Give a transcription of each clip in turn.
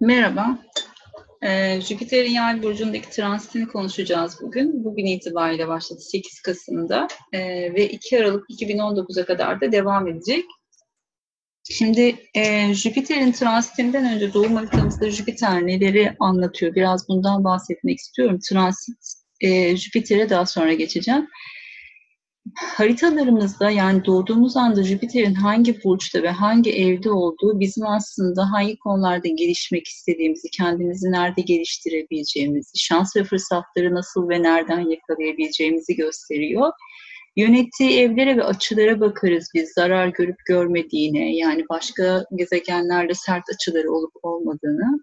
Merhaba. Jüpiter'in Yay burcundaki transitini konuşacağız bugün. Bugün itibariyle başladı 8 Kasım'da ve 2 Aralık 2019'a kadar da devam edecek. Şimdi Jüpiter'in transitinden önce doğum haritamızda Jüpiter neleri anlatıyor? Biraz bundan bahsetmek istiyorum. Transit Jüpiter'e daha sonra geçeceğim. Haritalarımızda, yani doğduğumuz anda Jüpiter'in hangi burçta ve hangi evde olduğu bizim aslında hangi konularda gelişmek istediğimizi, kendimizi nerede geliştirebileceğimizi, şans ve fırsatları nasıl ve nereden yakalayabileceğimizi gösteriyor. Yönettiği evlere ve açılara bakarız biz, zarar görüp görmediğine, yani başka gezegenlerle sert açıları olup olmadığını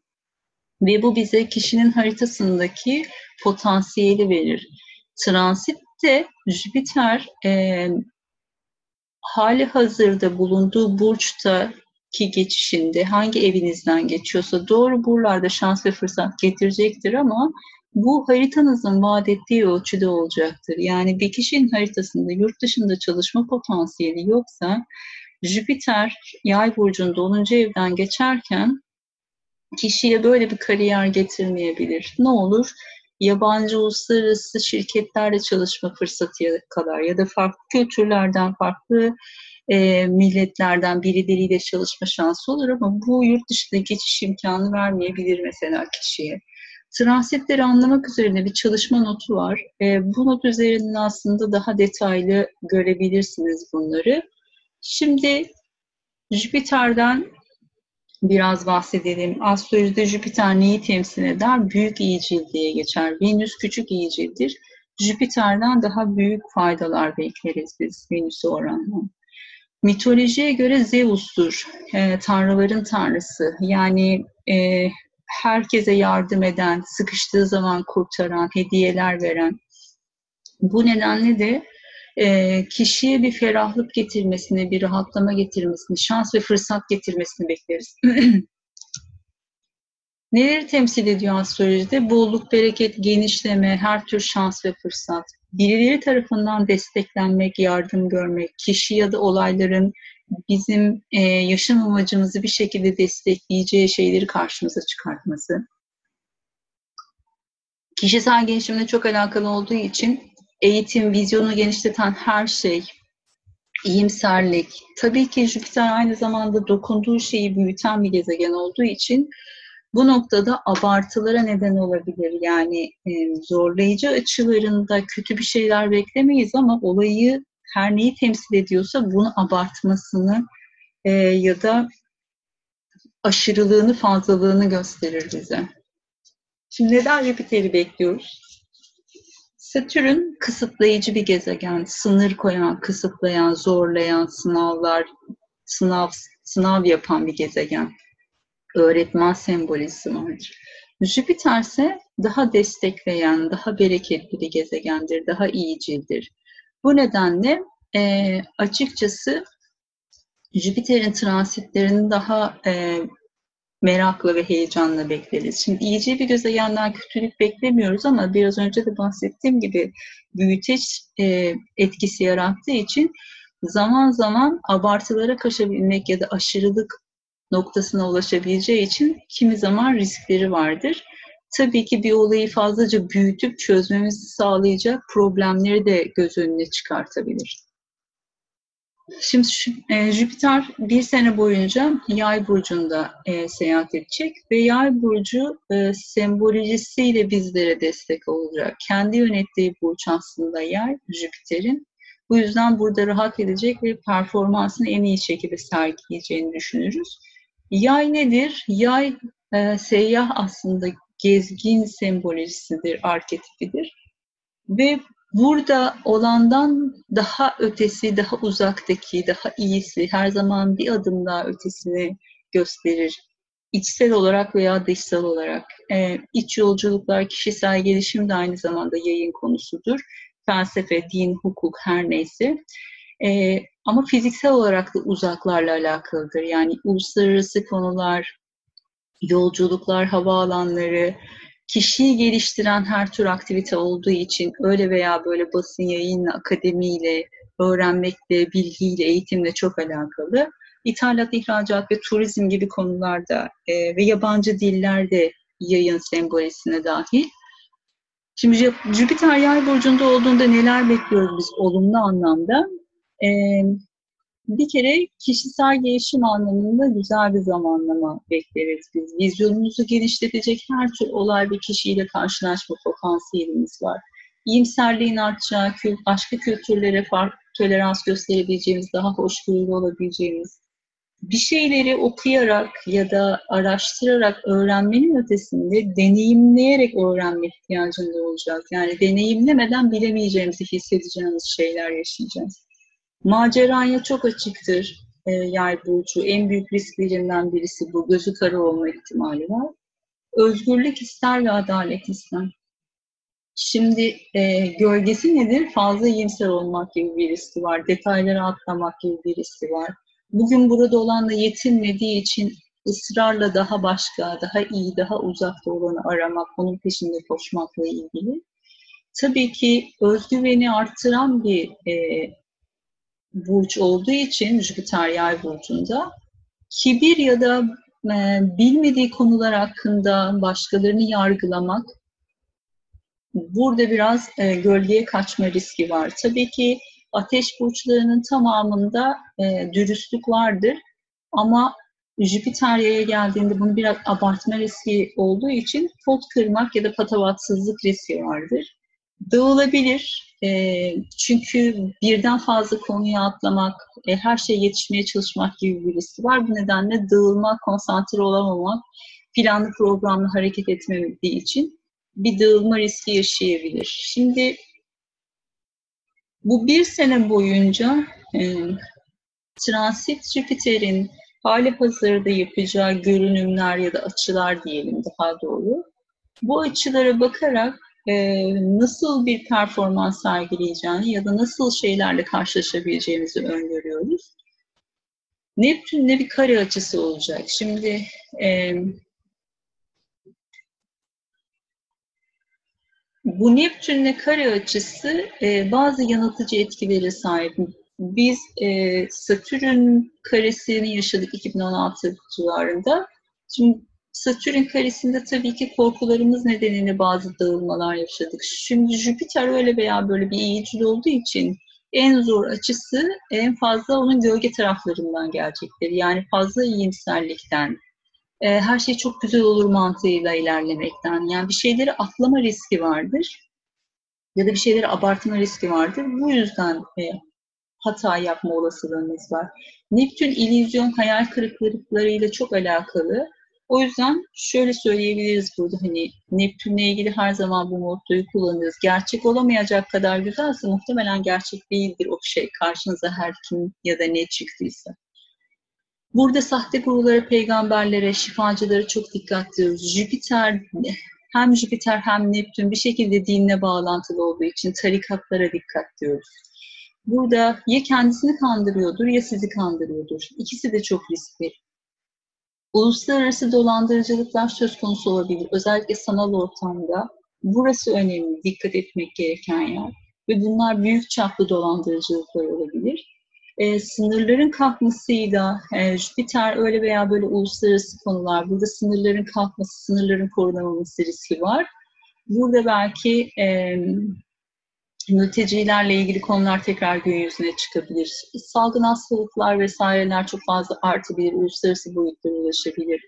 ve bu bize kişinin haritasındaki potansiyeli verir. Transit de Jüpiter hali hazırda bulunduğu burçtaki geçişinde hangi evinizden geçiyorsa doğru buralarda şans ve fırsat getirecektir ama bu haritanızın vaat ettiği ölçüde olacaktır. Yani bir kişinin haritasında yurt dışında çalışma potansiyeli yoksa Jüpiter Yay burcunda 10. evden geçerken kişiye böyle bir kariyer getirmeyebilir. Ne olur? Yabancı uluslararası şirketlerle çalışma fırsatı kadar ya da farklı kültürlerden, farklı milletlerden birileriyle çalışma şansı olur ama bu yurt dışında geçiş imkanı vermeyebilir mesela kişiye. Transitleri anlamak üzerine bir çalışma notu var. Bu not üzerinden aslında daha detaylı görebilirsiniz bunları. Şimdi Jüpiter'den biraz bahsedelim. Astrolojide Jüpiter neyi temsil eder? Büyük iyicil diye geçer. Venüs küçük iyicildir. Jüpiter'den daha büyük faydalar bekleriz biz Venüs'e oranla. Mitolojiye göre Zeus'tur. Tanrıların tanrısı. Yani herkese yardım eden, sıkıştığı zaman kurtaran, hediyeler veren. Bu nedenle de kişiye bir ferahlık getirmesini, bir rahatlama getirmesini, şans ve fırsat getirmesini bekleriz. Neleri temsil ediyor astrolojide? Bolluk, bereket, genişleme, her tür şans ve fırsat. Birileri tarafından desteklenmek, yardım görmek, kişi ya da olayların bizim yaşam amacımızı bir şekilde destekleyeceği şeyleri karşımıza çıkartması. Kişisel gelişimle çok alakalı olduğu için eğitim, vizyonu genişleten her şey, iyimserlik. Tabii ki Jüpiter aynı zamanda dokunduğu şeyi büyüten bir gezegen olduğu için bu noktada abartılara neden olabilir. Yani zorlayıcı açılarında kötü bir şeyler beklemeyiz ama olayı her neyi temsil ediyorsa bunu abartmasını ya da aşırılığını, fazlalığını gösterir bize. Şimdi neden Jüpiter'i bekliyoruz? Satürn kısıtlayıcı bir gezegen, sınır koyan, kısıtlayan, zorlayan, sınav yapan bir gezegen. Öğretmen sembolizmi vardır. Jüpiter ise daha destekleyen, daha bereketli bir gezegendir, daha iyicildir. Bu nedenle açıkçası Jüpiter'in transitlerini daha merakla ve heyecanla bekleriz. Şimdi iyicil bir gezegenden kötülük beklemiyoruz ama biraz önce de bahsettiğim gibi büyüteç etkisi yarattığı için zaman zaman abartılara kaçabilmek ya da aşırılık noktasına ulaşabileceği için kimi zaman riskleri vardır. Tabii ki bir olayı fazlaca büyütüp çözmemizi sağlayacak problemleri de göz önüne çıkartabilir. Şimdi Jüpiter bir sene boyunca Yay burcunda seyahat edecek ve Yay burcu sembolojisiyle bizlere destek olacak. Kendi yönettiği burç aslında Yay, Jüpiter'in. Bu yüzden burada rahat edecek ve performansını en iyi şekilde sergileyeceğini düşünürüz. Yay nedir? Yay seyyah aslında gezgin sembolojisidir, arketipidir ve burada olandan daha ötesi, daha uzaktaki, daha iyisi, her zaman bir adım daha ötesini gösterir. İçsel olarak veya dışsal olarak. İç yolculuklar, kişisel gelişim de aynı zamanda yayın konusudur. Felsefe, din, hukuk, her neyse. Ama fiziksel olarak da uzaklarla alakalıdır. Yani uluslararası konular, yolculuklar, havaalanları, kişiyi geliştiren her tür aktivite olduğu için öyle veya böyle basın yayınla, akademiyle, öğrenmekle, bilgiyle, eğitimle çok alakalı. İthalat, ihracat ve turizm gibi konularda ve yabancı dillerde yayın sembolisine dahil. Şimdi Jüpiter Yay burcunda olduğunda neler bekliyoruz biz olumlu anlamda? Bir kere kişisel gelişim anlamında güzel bir zamanlama bekleriz biz. Vizyonumuzu genişletecek her tür olay ve kişiyle karşılaşma potansiyelimiz var. İyimserliğin artacağı, başka kültürlere farklı tolerans gösterebileceğimiz, daha hoşgörülü olabileceğimiz, bir şeyleri okuyarak ya da araştırarak öğrenmenin ötesinde deneyimleyerek öğrenme ihtiyacında olacağız. Yani deneyimlemeden bilemeyeceğimizi hissedeceğimiz şeyler yaşayacağız. Maceraya çok açıktır Yay burcu. En büyük risklerinden birisi bu. Gözü kara olma ihtimali var. Özgürlük ister ve adalet ister. Şimdi gölgesi nedir? Fazla iyimser olmak gibi bir riski var. Detaylara atlamak gibi bir riski var. Bugün burada olanla yetinmediği için ısrarla daha başka, daha iyi, daha uzakta olanı aramak, onun peşinde koşmakla ilgili. Tabii ki özgüveni artıran bir burç olduğu için Jüpiter Yay burcunda kibir ya da bilmediği konular hakkında başkalarını yargılamak, burada biraz gölgeye kaçma riski var. Tabii ki ateş burçlarının tamamında dürüstlük vardır. Ama Jüpiter Yay'a geldiğinde bunu biraz abartma riski olduğu için pot kırmak ya da patavatsızlık riski vardır. Dağılabilir. Çünkü birden fazla konuya atlamak, her şeye yetişmeye çalışmak gibi bir riski var. Bu nedenle dağılmak, konsantre olamamak, planlı programlı hareket etmediği için bir dağılma riski yaşayabilir. Şimdi bu bir sene boyunca transit Jüpiter'in hali hazırda yapacağı görünümler ya da açılar diyelim daha doğru. Bu açılara bakarak nasıl bir performans sergileyeceğini ya da nasıl şeylerle karşılaşabileceğimizi öngörüyoruz. Neptün'le bir kare açısı olacak. Şimdi bu Neptün'le kare açısı bazı yanıltıcı etkilere sahip. Biz Satürn karesini yaşadık 2016 civarında. Şimdi Satürn karesinde tabii ki korkularımız nedeniyle bazı dağılmalar yaşadık. Şimdi Jüpiter öyle veya böyle bir iyicil olduğu için en zor açısı en fazla onun gölge taraflarından gelecektir. Yani fazla iyimserlikten, her şey çok güzel olur mantığıyla ilerlemekten. Yani bir şeyleri atlama riski vardır ya da bir şeyleri abartma riski vardır. Bu yüzden hata yapma olasılığımız var. Neptün illüzyon, hayal kırıklıklarıyla çok alakalı. O yüzden şöyle söyleyebiliriz burada, hani Neptün'le ilgili her zaman bu mottoyu kullanırız. Gerçek olamayacak kadar güzelse muhtemelen gerçek değildir o şey, karşınıza her kim ya da ne çıktıysa. Burada sahte gurulara, peygamberlere, şifacılara çok dikkat ediyoruz. Jüpiter, hem Jüpiter hem Neptün bir şekilde dinle bağlantılı olduğu için tarikatlara dikkat diyoruz. Burada ya kendisini kandırıyordur ya sizi kandırıyordur. İkisi de çok riskli. Uluslararası dolandırıcılıklar söz konusu olabilir. Özellikle sanal ortamda. Burası önemli, dikkat etmek gereken yer. Ve bunlar büyük çaplı dolandırıcılıklar olabilir. Sınırların kalkmasıyla Jüpiter öyle veya böyle uluslararası konular, burada sınırların kalkması, sınırların korunamaması riski var. Burada belki mültecilerle ilgili konular tekrar gün yüzüne çıkabilir. Salgın hastalıklar vesaireler çok fazla artabilir, uluslararası boyutlara ulaşabilir.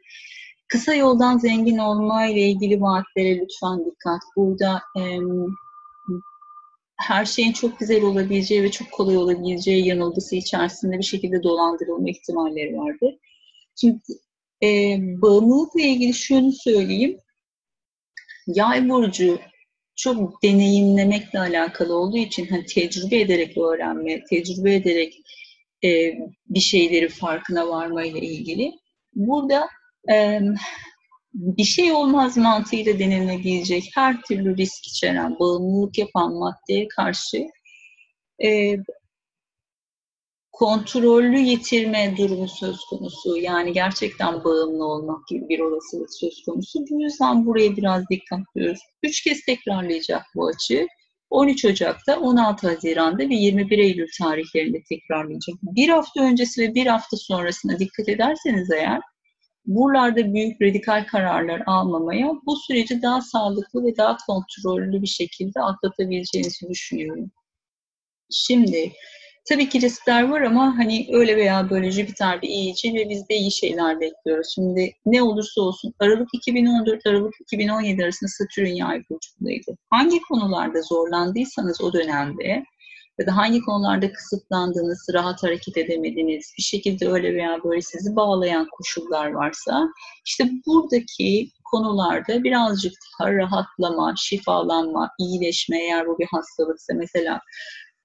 Kısa yoldan zengin olma ile ilgili vaatlere lütfen dikkat. Burada her şeyin çok güzel olabileceği ve çok kolay olabileceği yanılgısı içerisinde bir şekilde dolandırılma ihtimalleri vardır. Şimdi bağımlılıkla ilgili şunu söyleyeyim. Yay burcu çok deneyimlemekle alakalı olduğu için hani tecrübe ederek öğrenme, tecrübe ederek bir şeyleri farkına varmayla ilgili. Burada bir şey olmaz mantığıyla denenebilecek her türlü risk içeren, bağımlılık yapan maddeye karşı kontrollü yitirme durumu söz konusu. Yani gerçekten bağımlı olmak gibi bir olasılık söz konusu. Bu yüzden buraya biraz dikkat ediyoruz. 3 kez tekrarlayacak bu açı. 13 Ocak'ta, 16 Haziran'da ve 21 Eylül tarihlerinde tekrarlayacak. Bir hafta öncesi ve bir hafta sonrasına dikkat ederseniz eğer, buralarda büyük radikal kararlar almamaya, bu süreci daha sağlıklı ve daha kontrollü bir şekilde atlatabileceğinizi düşünüyorum. Şimdi, tabii ki riskler var ama hani öyle veya böyle Jüpiter de iyici ve biz de iyi şeyler bekliyoruz. Şimdi ne olursa olsun Aralık 2014, Aralık 2017 arasında Satürn Yay burcundaydı. Hangi konularda zorlandıysanız o dönemde ya da hangi konularda kısıtlandığınız, rahat hareket edemediğiniz, bir şekilde öyle veya böyle sizi bağlayan koşullar varsa işte buradaki konularda birazcık daha rahatlama, şifalanma, iyileşme eğer bu bir hastalıksa mesela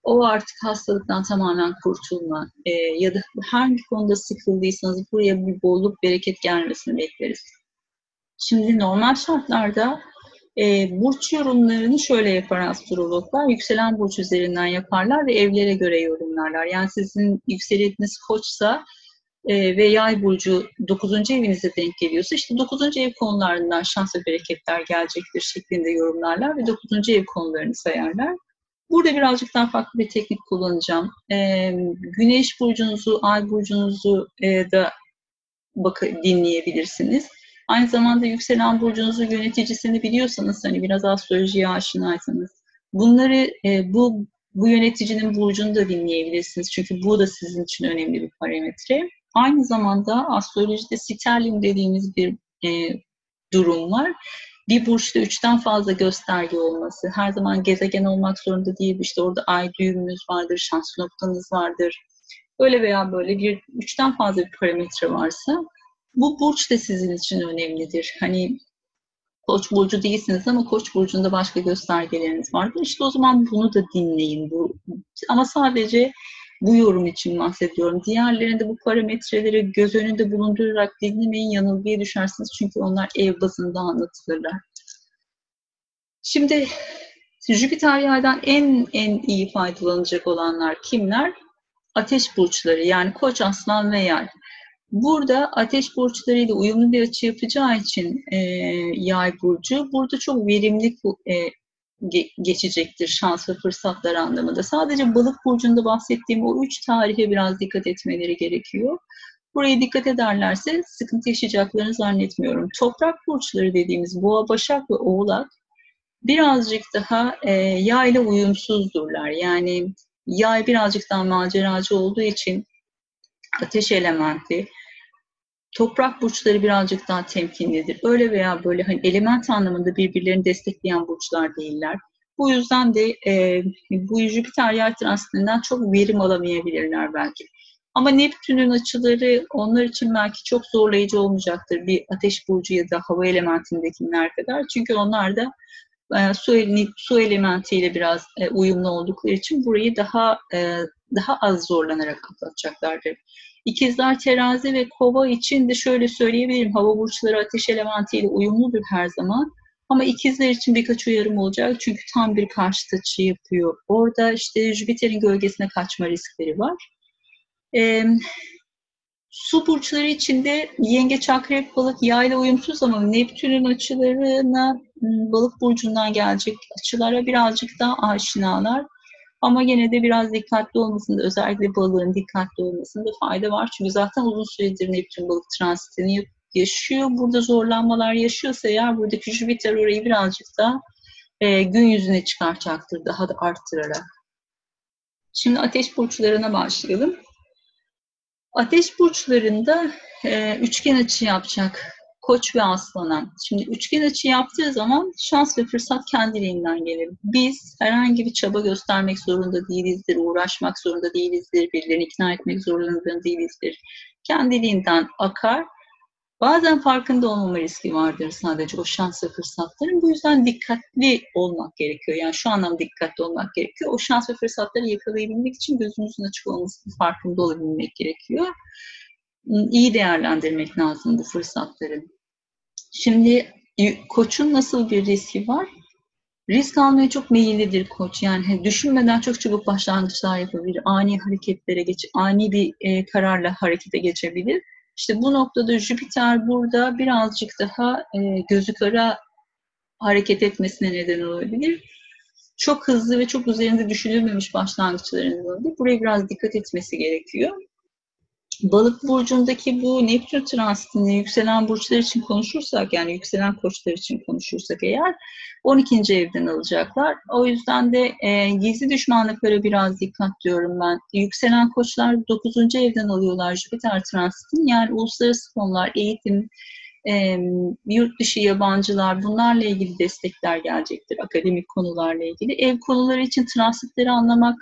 o artık hastalıktan tamamen kurtulma ya da hangi konuda sıkıldıysanız buraya bir bolluk, bereket gelmesini bekleriz. Şimdi normal şartlarda burç yorumlarını şöyle yapar astrologlar. Yükselen burç üzerinden yaparlar ve evlere göre yorumlarlar. Yani sizin yükseleniniz Koçsa ve Yay burcu 9. evinize denk geliyorsa işte 9. ev konularından şans ve bereketler gelecektir şeklinde yorumlarlar ve 9. ev konularını sayarlar. Burada birazcık daha farklı bir teknik kullanacağım. Güneş burcunuzu, ay burcunuzu da dinleyebilirsiniz. Aynı zamanda yükselen burcunuzun yöneticisini biliyorsanız, hani biraz astrolojiye aşinaysanız, bunları bu yöneticinin burcunu da dinleyebilirsiniz. Çünkü bu da sizin için önemli bir parametre. Aynı zamanda astrolojide sterling dediğimiz bir durum var. Bir burçta 3'ten fazla gösterge olması, her zaman gezegen olmak zorunda değil. İşte orada ay düğümünüz vardır, şans noktanız vardır. Öyle veya böyle bir 3'ten fazla bir parametre varsa bu burç da sizin için önemlidir. Hani Koç burcu değilsiniz ama Koç burcunda başka göstergeleriniz vardır. İşte o zaman bunu da dinleyin. Ama sadece bu yorum için bahsediyorum. Diğerlerinde bu parametreleri göz önünde bulundurarak dinlemeyin, yanılgıya düşersiniz. Çünkü onlar ev bazında anlatılırlar. Şimdi Jüpiter Yay'dan en iyi faydalanacak olanlar kimler? Ateş burçları, yani Koç, Aslan ve Yay. Burada ateş burçlarıyla uyumlu bir açı yapacağı için Yay burcu burada çok verimli geçecektir şans ve fırsatlar anlamında. Sadece Balık burcunda bahsettiğim o 3 tarihe biraz dikkat etmeleri gerekiyor. Buraya dikkat ederlerse sıkıntı yaşayacaklarını zannetmiyorum. Toprak burçları dediğimiz Boğa, Başak ve Oğlak birazcık daha Yay ile uyumsuzdurlar. Yani Yay birazcık daha maceracı olduğu için ateş elementi, toprak burçları birazcık daha temkinlidir. Öyle veya böyle hani element anlamında birbirlerini destekleyen burçlar değiller. Bu yüzden de bu Jüpiter Yay transitinden çok verim alamayabilirler belki. Ama Neptün'ün açıları onlar için belki çok zorlayıcı olmayacaktır bir ateş burcu ya da hava elementindekiler kadar. Çünkü onlar da su elementiyle biraz uyumlu oldukları için burayı daha az zorlanarak atlatacaklardır. İkizler, Terazi ve Kova için de şöyle söyleyebilirim. Hava burçları ateş elementiyle uyumludur her zaman. Ama ikizler için birkaç uyarım olacak. Çünkü tam bir karşıt açı yapıyor. Orada işte Jüpiter'in gölgesine kaçma riskleri var. Su burçları için de Yengeç, Akrep, Balık, Yayla uyumsuz ama Neptün'ün açılarına, Balık burcundan gelecek açılara birazcık daha aşinalar. Ama gene de biraz dikkatli olmasında, özellikle Balığın dikkatli olmasında fayda var. Çünkü zaten uzun süredir Neptün Balık transitini yaşıyor. Burada zorlanmalar yaşıyorsa eğer buradaki Jüpiter orayı birazcık da gün yüzüne çıkartacaktır, daha da arttırarak. Şimdi ateş burçlarına başlayalım. Ateş burçlarında üçgen açı yapacak Koç ve Aslan'a. Şimdi üçgen açı yaptığı zaman şans ve fırsat kendiliğinden gelir. Biz herhangi bir çaba göstermek zorunda değilizdir, uğraşmak zorunda değilizdir, birilerini ikna etmek zorunda değilizdir. Kendiliğinden akar. Bazen farkında olmama riski vardır sadece o şans ve fırsatların. Bu yüzden dikkatli olmak gerekiyor. Yani şu anlamda dikkatli olmak gerekiyor. O şans ve fırsatları yakalayabilmek için gözümüzün açık olmasının farkında olabilmek gerekiyor. İyi değerlendirmek lazım bu fırsatları. Şimdi Koç'un nasıl bir riski var? Risk almaya çok meyillidir Koç. Yani düşünmeden çok çabuk başlangıçlar yapabilir. Ani hareketlere ani bir kararla harekete geçebilir. İşte bu noktada Jüpiter burada birazcık daha gözü kara hareket etmesine neden olabilir. çok hızlı ve çok üzerinde düşünülmemiş başlangıçlarından da buraya biraz dikkat etmesi gerekiyor. Balık burcundaki bu Neptün transitini yükselen burçlar için konuşursak, yani yükselen koçlar için konuşursak eğer 12. evden alacaklar. O yüzden de gizli düşmanlıklara biraz dikkat diyorum ben. Yükselen koçlar 9. evden alıyorlar Jüpiter transitini. Yani uluslararası konular, eğitim, yurt dışı yabancılar, bunlarla ilgili destekler gelecektir. Akademik konularla ilgili. Ev konuları için transitleri anlamak,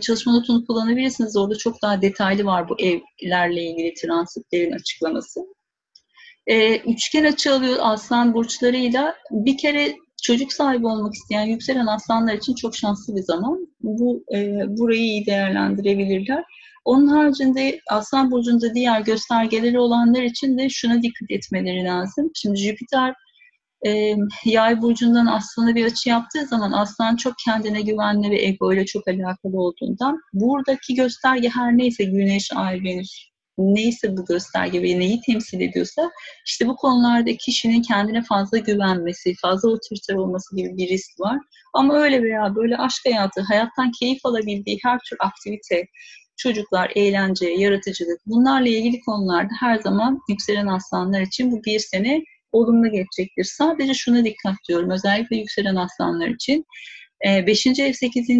çalışma notunu kullanabilirsiniz. Orada çok daha detaylı var bu evlerle ilgili transitlerin açıklaması. Üçgen açı alıyor aslan burçlarıyla. Bir kere çocuk sahibi olmak isteyen yükselen aslanlar için çok şanslı bir zaman. Burayı iyi değerlendirebilirler. Onun haricinde aslan burcunda diğer göstergeleri olanlar için de şuna dikkat etmeleri lazım. Şimdi Jüpiter Yay burcundan Aslan'a bir açı yaptığı zaman Aslan çok kendine güvenli ve ego ile çok alakalı olduğundan buradaki gösterge her neyse, Güneş, Ay, Venüs neyse bu gösterge ve neyi temsil ediyorsa işte bu konularda kişinin kendine fazla güvenmesi, fazla otoriter olması gibi bir risk var. Ama öyle veya böyle aşk hayatı, hayattan keyif alabildiği her tür aktivite, çocuklar, eğlence, yaratıcılık, bunlarla ilgili konularda her zaman yükselen aslanlar için bu bir sene olumlu geçecektir. Sadece şuna dikkat diyorum, özellikle yükselen aslanlar için 5. ev, 8.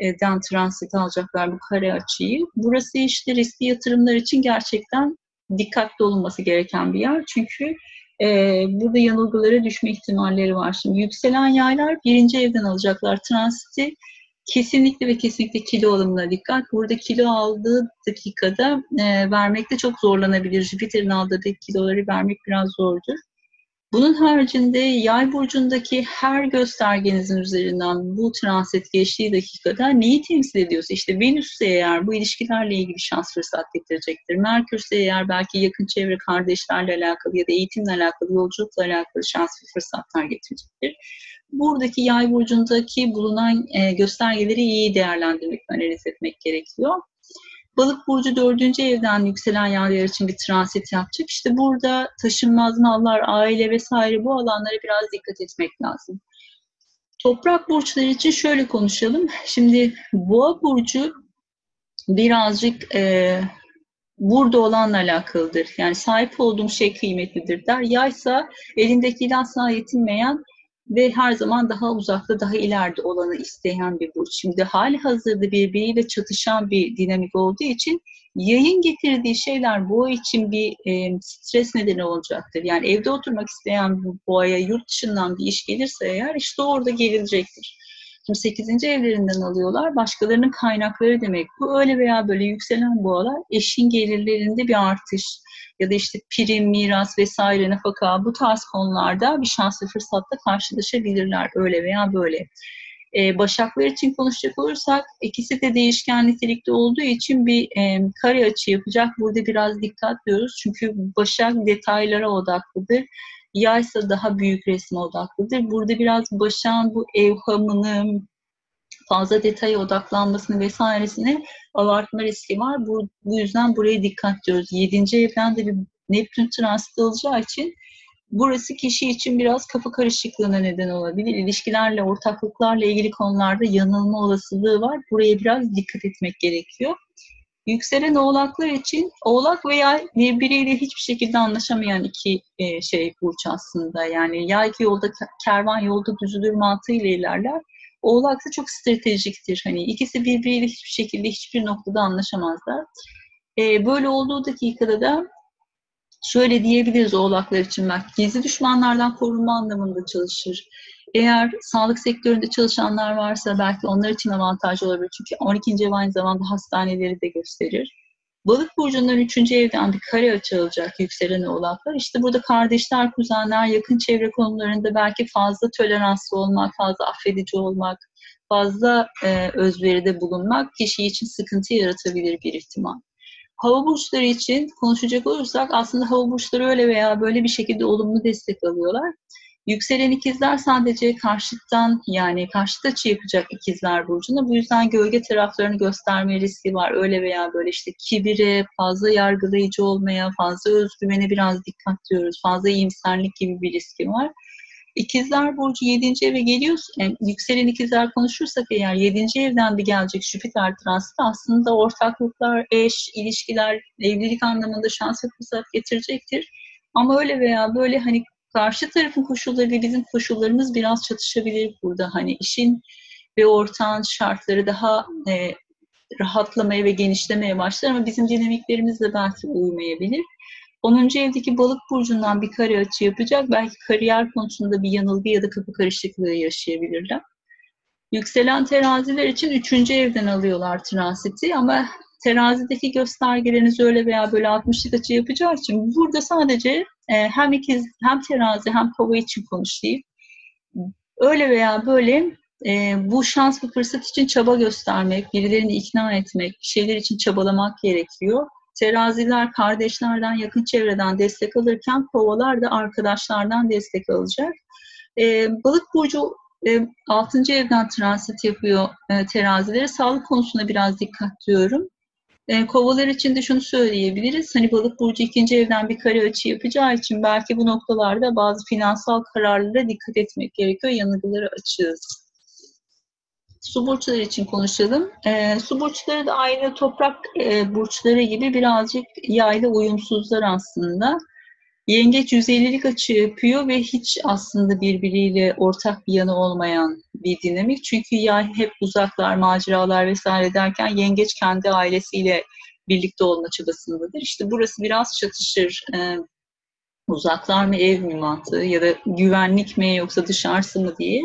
evden transit alacaklar bu kare açıyı. Burası işte riskli yatırımlar için gerçekten dikkatli olunması gereken bir yer. Çünkü burada yanılgılara düşme ihtimalleri var. Şimdi yükselen yaylar 1. evden alacaklar transiti. Kesinlikle ve kesinlikle kilo alımına dikkat. Burada kilo aldığı dakikada vermekte çok zorlanabilir. Jüpiter'in aldığı kiloları vermek biraz zordur. Bunun haricinde Yay burcundaki her göstergenizin üzerinden bu transit geçtiği dakikada neyi temsil ediyorsa, işte Venüs ise eğer bu ilişkilerle ilgili şans fırsat getirecektir. Merkür ise eğer belki yakın çevre, kardeşlerle alakalı ya da eğitimle alakalı, yolculukla alakalı şans ve fırsatlar getirecektir. Buradaki Yay burcundaki bulunan göstergeleri iyi değerlendirmek, analiz etmek gerekiyor. Balık burcu 4. evden yükselen yaylar için bir transit yapacak. İşte burada taşınmaz mallar, aile vesaire bu alanlara biraz dikkat etmek lazım. Toprak burçları için şöyle konuşalım. Şimdi Boğa burcu birazcık burada olanla alakalıdır. Yani sahip olduğum şey kıymetlidir der. Yaysa elindekiyle asla yetinmeyen ve her zaman daha uzakta, daha ileride olanı isteyen bir burç. Şimdi hali hazırda birbiriyle çatışan bir dinamik olduğu için yayın getirdiği şeyler boğa için bir stres nedeni olacaktır. Yani evde oturmak isteyen bu boğaya yurt dışından bir iş gelirse eğer işte orada gerilecektir. Şimdi 8. evlerinden alıyorlar. Başkalarının kaynakları demek bu. Öyle veya böyle yükselen boğalar eşin gelirlerinde bir artış ya da işte prim, miras vesaire, nafaka, bu tarz konularda bir şans ve fırsatla karşılaşabilirler öyle veya böyle. Başaklar için konuşacak olursak ikisi de değişken nitelikte olduğu için bir kare açı yapacak. Burada biraz dikkat diyoruz çünkü Başak detaylara odaklıdır. Yaysa daha büyük resme odaklıdır. Burada biraz Başak'ın bu evhamını, fazla detaya odaklanmasını vesairesine abartma riski var. Bu yüzden buraya dikkat diyoruz. 7. evden de bir Neptün transiti olacağı için burası kişi için biraz kafa karışıklığına neden olabilir. İlişkilerle, ortaklıklarla ilgili konularda yanılma olasılığı var. Buraya biraz dikkat etmek gerekiyor. Yükselen oğlaklar için oğlak ve yay birbiriyle hiçbir şekilde anlaşamayan iki burç aslında. Yani yay ki yolda kervan yolda düzülür mantığıyla ilerler. Oğlak da çok stratejiktir. Hani ikisi birbiriyle hiçbir şekilde, hiçbir noktada anlaşamazlar. Böyle olduğu dakikada da şöyle diyebiliriz oğlaklar için. Bak, gizli düşmanlardan korunma anlamında çalışır. Eğer sağlık sektöründe çalışanlar varsa belki onlar için avantaj olabilir. Çünkü 12. ev aynı zamanda hastaneleri de gösterir. Balık burcundan 3. evden bir kare açı alacak yükselen oğlaklar. İşte burada kardeşler, kuzenler, yakın çevre konularında belki fazla toleranslı olmak, fazla affedici olmak, fazla özveride bulunmak kişi için sıkıntı yaratabilir bir ihtimal. Hava burçları için konuşacak olursak aslında hava burçları öyle veya böyle bir şekilde olumlu destek alıyorlar. Yükselen ikizler sadece karşıttan, yani karşıt açı yapacak ikizler burcuna. Bu yüzden gölge taraflarını gösterme riski var. Öyle veya böyle işte kibire, fazla yargılayıcı olmaya, fazla özgüvene biraz dikkat diyoruz. Fazla iyimserlik gibi bir riski var. İkizler burcu 7. eve geliyorsa, yükselen ikizler konuşursak eğer 7. evden bir gelecek Jüpiter transı aslında ortaklıklar, eş, ilişkiler, evlilik anlamında şans ve fırsat getirecektir. Ama öyle veya böyle hani karşı tarafın koşulları ve bizim koşullarımız biraz çatışabilir burada. Hani işin ve ortağın şartları daha rahatlamaya ve genişlemeye başlar ama bizim dinamiklerimiz de belki uymayabilir. 10. evdeki balık burcundan bir kare açı yapacak. Belki kariyer konusunda bir yanılgı ya da kapı karışıklığı yaşayabilirler. Yükselen teraziler için 3. evden alıyorlar transiti ama terazideki göstergeleriniz öyle veya böyle 60'lık açı yapacağı için burada sadece hem ikiz hem terazi hem kova için konuşayım. Öyle veya böyle bu şans ve fırsat için çaba göstermek, birilerini ikna etmek, bir şeyler için çabalamak gerekiyor. Teraziler kardeşlerden, yakın çevreden destek alırken kovalar da arkadaşlardan destek alacak. Balık burcu 6. evden transit yapıyor terazilere. Sağlık konusunda biraz dikkat diyorum. Kovalar için de şunu söyleyebiliriz. Hani balık burcu 2. evden bir kare açı yapacağı için belki bu noktalarda bazı finansal kararlara dikkat etmek gerekiyor. Yanılgıları açığız. Su burçları için konuşalım. Su burçları da aynı toprak burçları gibi birazcık yayla uyumsuzlar aslında. Yengeç 150'lik açı yapıyor ve hiç aslında birbiriyle ortak bir yanı olmayan bir dinamik. Çünkü yay hep uzaklar, maceralar vesaire derken yengeç kendi ailesiyle birlikte olma çabasındadır. İşte burası biraz çatışır. Uzaklar mı ev mi mantığı ya da güvenlik mi yoksa dışarısı mı diye.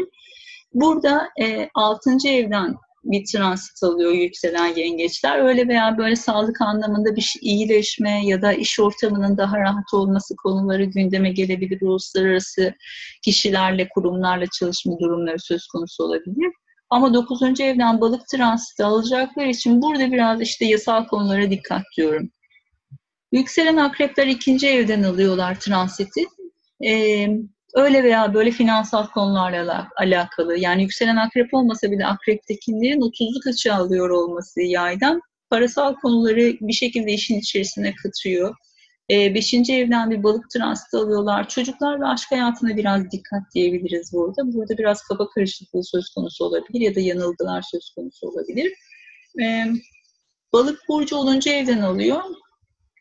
Burada 6. evden bir transit alıyor yükselen yengeçler. Öyle veya böyle sağlık anlamında bir iyileşme ya da iş ortamının daha rahat olması konuları gündeme gelebilir. Uluslararası kişilerle, kurumlarla çalışma durumları söz konusu olabilir. Ama 9. evden balık transiti alacaklar için burada biraz işte yasal konulara dikkat diyorum. Yükselen akrepler 2. evden alıyorlar transiti. Öyle veya böyle finansal konularla alakalı. Yani yükselen akrep olmasa bile akreptekilerin 30'luk açı alıyor olması yaydan. Parasal konuları bir şekilde işin içerisine katıyor. 5. evden bir balık transiti alıyorlar. Çocuklar ve aşk hayatına biraz dikkat diyebiliriz burada. Burada biraz kafa karışıklığı söz konusu olabilir ya da yanılgılar söz konusu olabilir. Balık burcu 10. evden alıyor.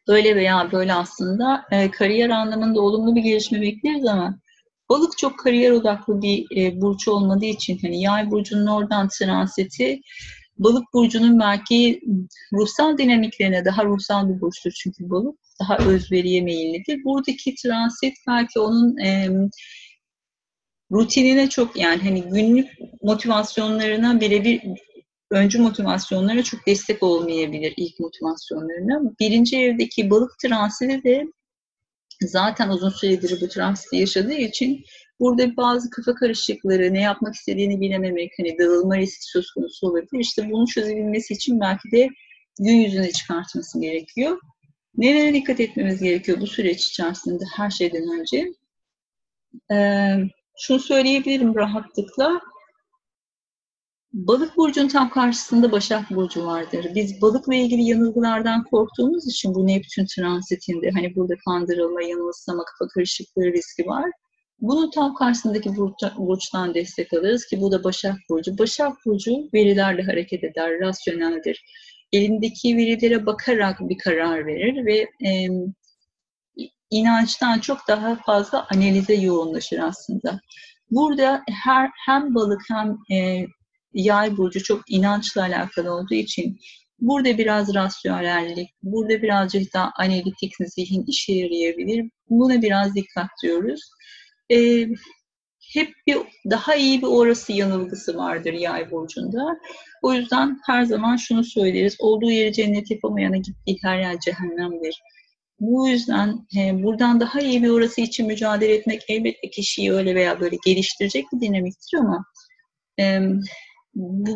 Öyle veya böyle aslında kariyer anlamında olumlu bir gelişme bekleriz ama balık çok kariyer odaklı bir burç olmadığı için hani yay burcunun oradan transiti balık burcunun belki ruhsal dinamiklerine daha ruhsal bir burçtur çünkü balık daha özveriye meyillidir. Buradaki transit belki onun rutinine çok yani hani günlük motivasyonlarına birebir öncü motivasyonlara çok destek olmayabilir ilk motivasyonlarına. 1. evdeki balık transiti de zaten uzun süredir bu transiti yaşadığı için burada bazı kafa karışıklıkları, ne yapmak istediğini bilememek, hani dağılma riski söz konusu olabilir. İşte bunu çözebilmesi için belki de gün yüzüne çıkartması gerekiyor. Nelere dikkat etmemiz gerekiyor bu süreç içerisinde her şeyden önce? Şunu söyleyebilirim rahatlıkla. Balık burcunun tam karşısında Başak burcu vardır. Biz balıkla ilgili yanılgılardan korktuğumuz için bu Neptün transitinde hani burada kandırılma, yanılsama, kafa karışıklığı riski var. Bunun tam karşısındaki burçtan destek alırız ki bu da Başak burcu. Başak burcu verilerle hareket eder, rasyoneldir. Elindeki verilere bakarak bir karar verir ve inançtan çok daha fazla analize yoğunlaşır aslında. Burada hem balık hem Yay burcu çok inançla alakalı olduğu için burada biraz rasyonellik, burada birazcık daha analitik zihin işe yarayabilir. Buna biraz dikkat diyoruz. Hep bir daha iyi bir orası yanılgısı vardır Yay burcunda. O yüzden her zaman şunu söyleriz. Olduğu yeri cennet yapamayana gittiği her yer cehennemdir. Bu yüzden buradan daha iyi bir orası için mücadele etmek elbette kişiyi öyle veya böyle geliştirecek bir dinamiktir ama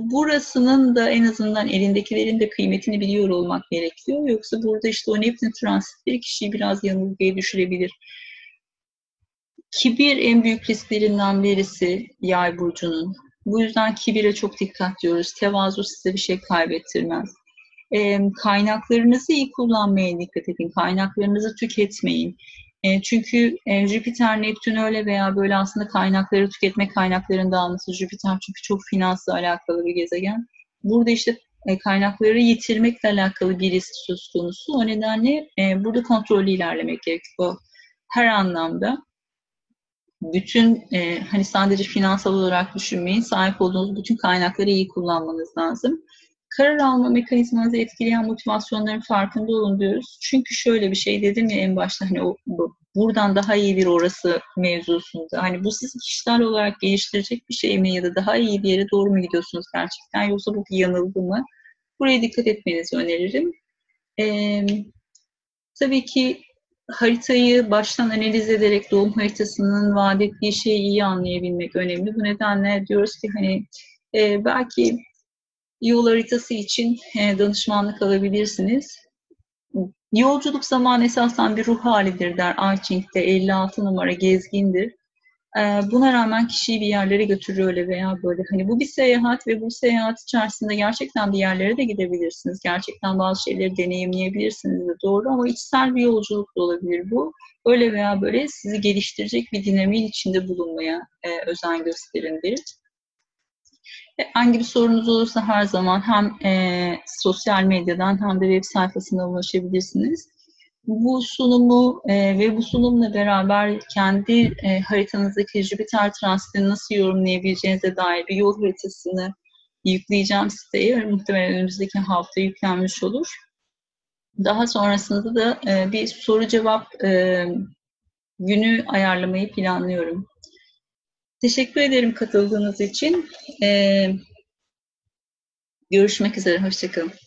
burasının da en azından elindekilerin de kıymetini biliyor olmak gerekiyor. Yoksa burada işte o Neptün transitleri kişiyi biraz yanılgıya düşürebilir. Kibir en büyük risklerinden birisi Yay burcunun. Bu yüzden kibire çok dikkat diyoruz. Tevazu size bir şey kaybettirmez. Kaynaklarınızı iyi kullanmaya dikkat edin. Kaynaklarınızı tüketmeyin. Çünkü Jüpiter, Neptün öyle veya böyle aslında kaynakları, tüketme kaynaklarının dağılması. Jüpiter çünkü çok finansla alakalı bir gezegen. Burada işte kaynakları yitirmekle alakalı bir risk söz konusu. O nedenle burada kontrollü ilerlemek gerekiyor. Her anlamda bütün hani sadece finansal olarak düşünmeyin. Sahip olduğunuz bütün kaynakları iyi kullanmanız lazım. Karar alma mekanizmanızı etkileyen motivasyonların farkında olun diyoruz. Çünkü şöyle bir şey dedim ya en başta, hani buradan daha iyi bir orası mevzusunda. Hani bu sizi kişisel olarak geliştirecek bir şey mi, ya da daha iyi bir yere doğru mu gidiyorsunuz gerçekten, yoksa bu bir yanılgı mı? Buraya dikkat etmenizi öneririm. Tabii ki haritayı baştan analiz ederek doğum haritasının vaat ettiği şeyi iyi anlayabilmek önemli. Bu nedenle diyoruz ki hani belki yol haritası için danışmanlık alabilirsiniz. Yolculuk zamanı esasen bir ruh halidir der I Ching'de, 56 numara gezgindir. Buna rağmen kişiyi bir yerlere götürüyor öyle veya böyle. Hani bu bir seyahat ve bu seyahat içerisinde gerçekten bir yerlere de gidebilirsiniz. Gerçekten bazı şeyleri deneyimleyebilirsiniz de doğru, ama içsel bir yolculuk da olabilir bu. Öyle veya böyle sizi geliştirecek bir dinamiğin içinde bulunmaya özen gösterin derim. Hangi bir sorunuz olursa her zaman hem sosyal medyadan hem de web sayfasından ulaşabilirsiniz. Bu sunumu ve bu sunumla beraber kendi haritanızdaki Jüpiter transitini nasıl yorumlayabileceğinize dair bir yol haritasını yükleyeceğim siteye. Muhtemelen önümüzdeki hafta yüklenmiş olur. Daha sonrasında da bir soru cevap günü ayarlamayı planlıyorum. Teşekkür ederim katıldığınız için. Görüşmek üzere, hoşçakalın.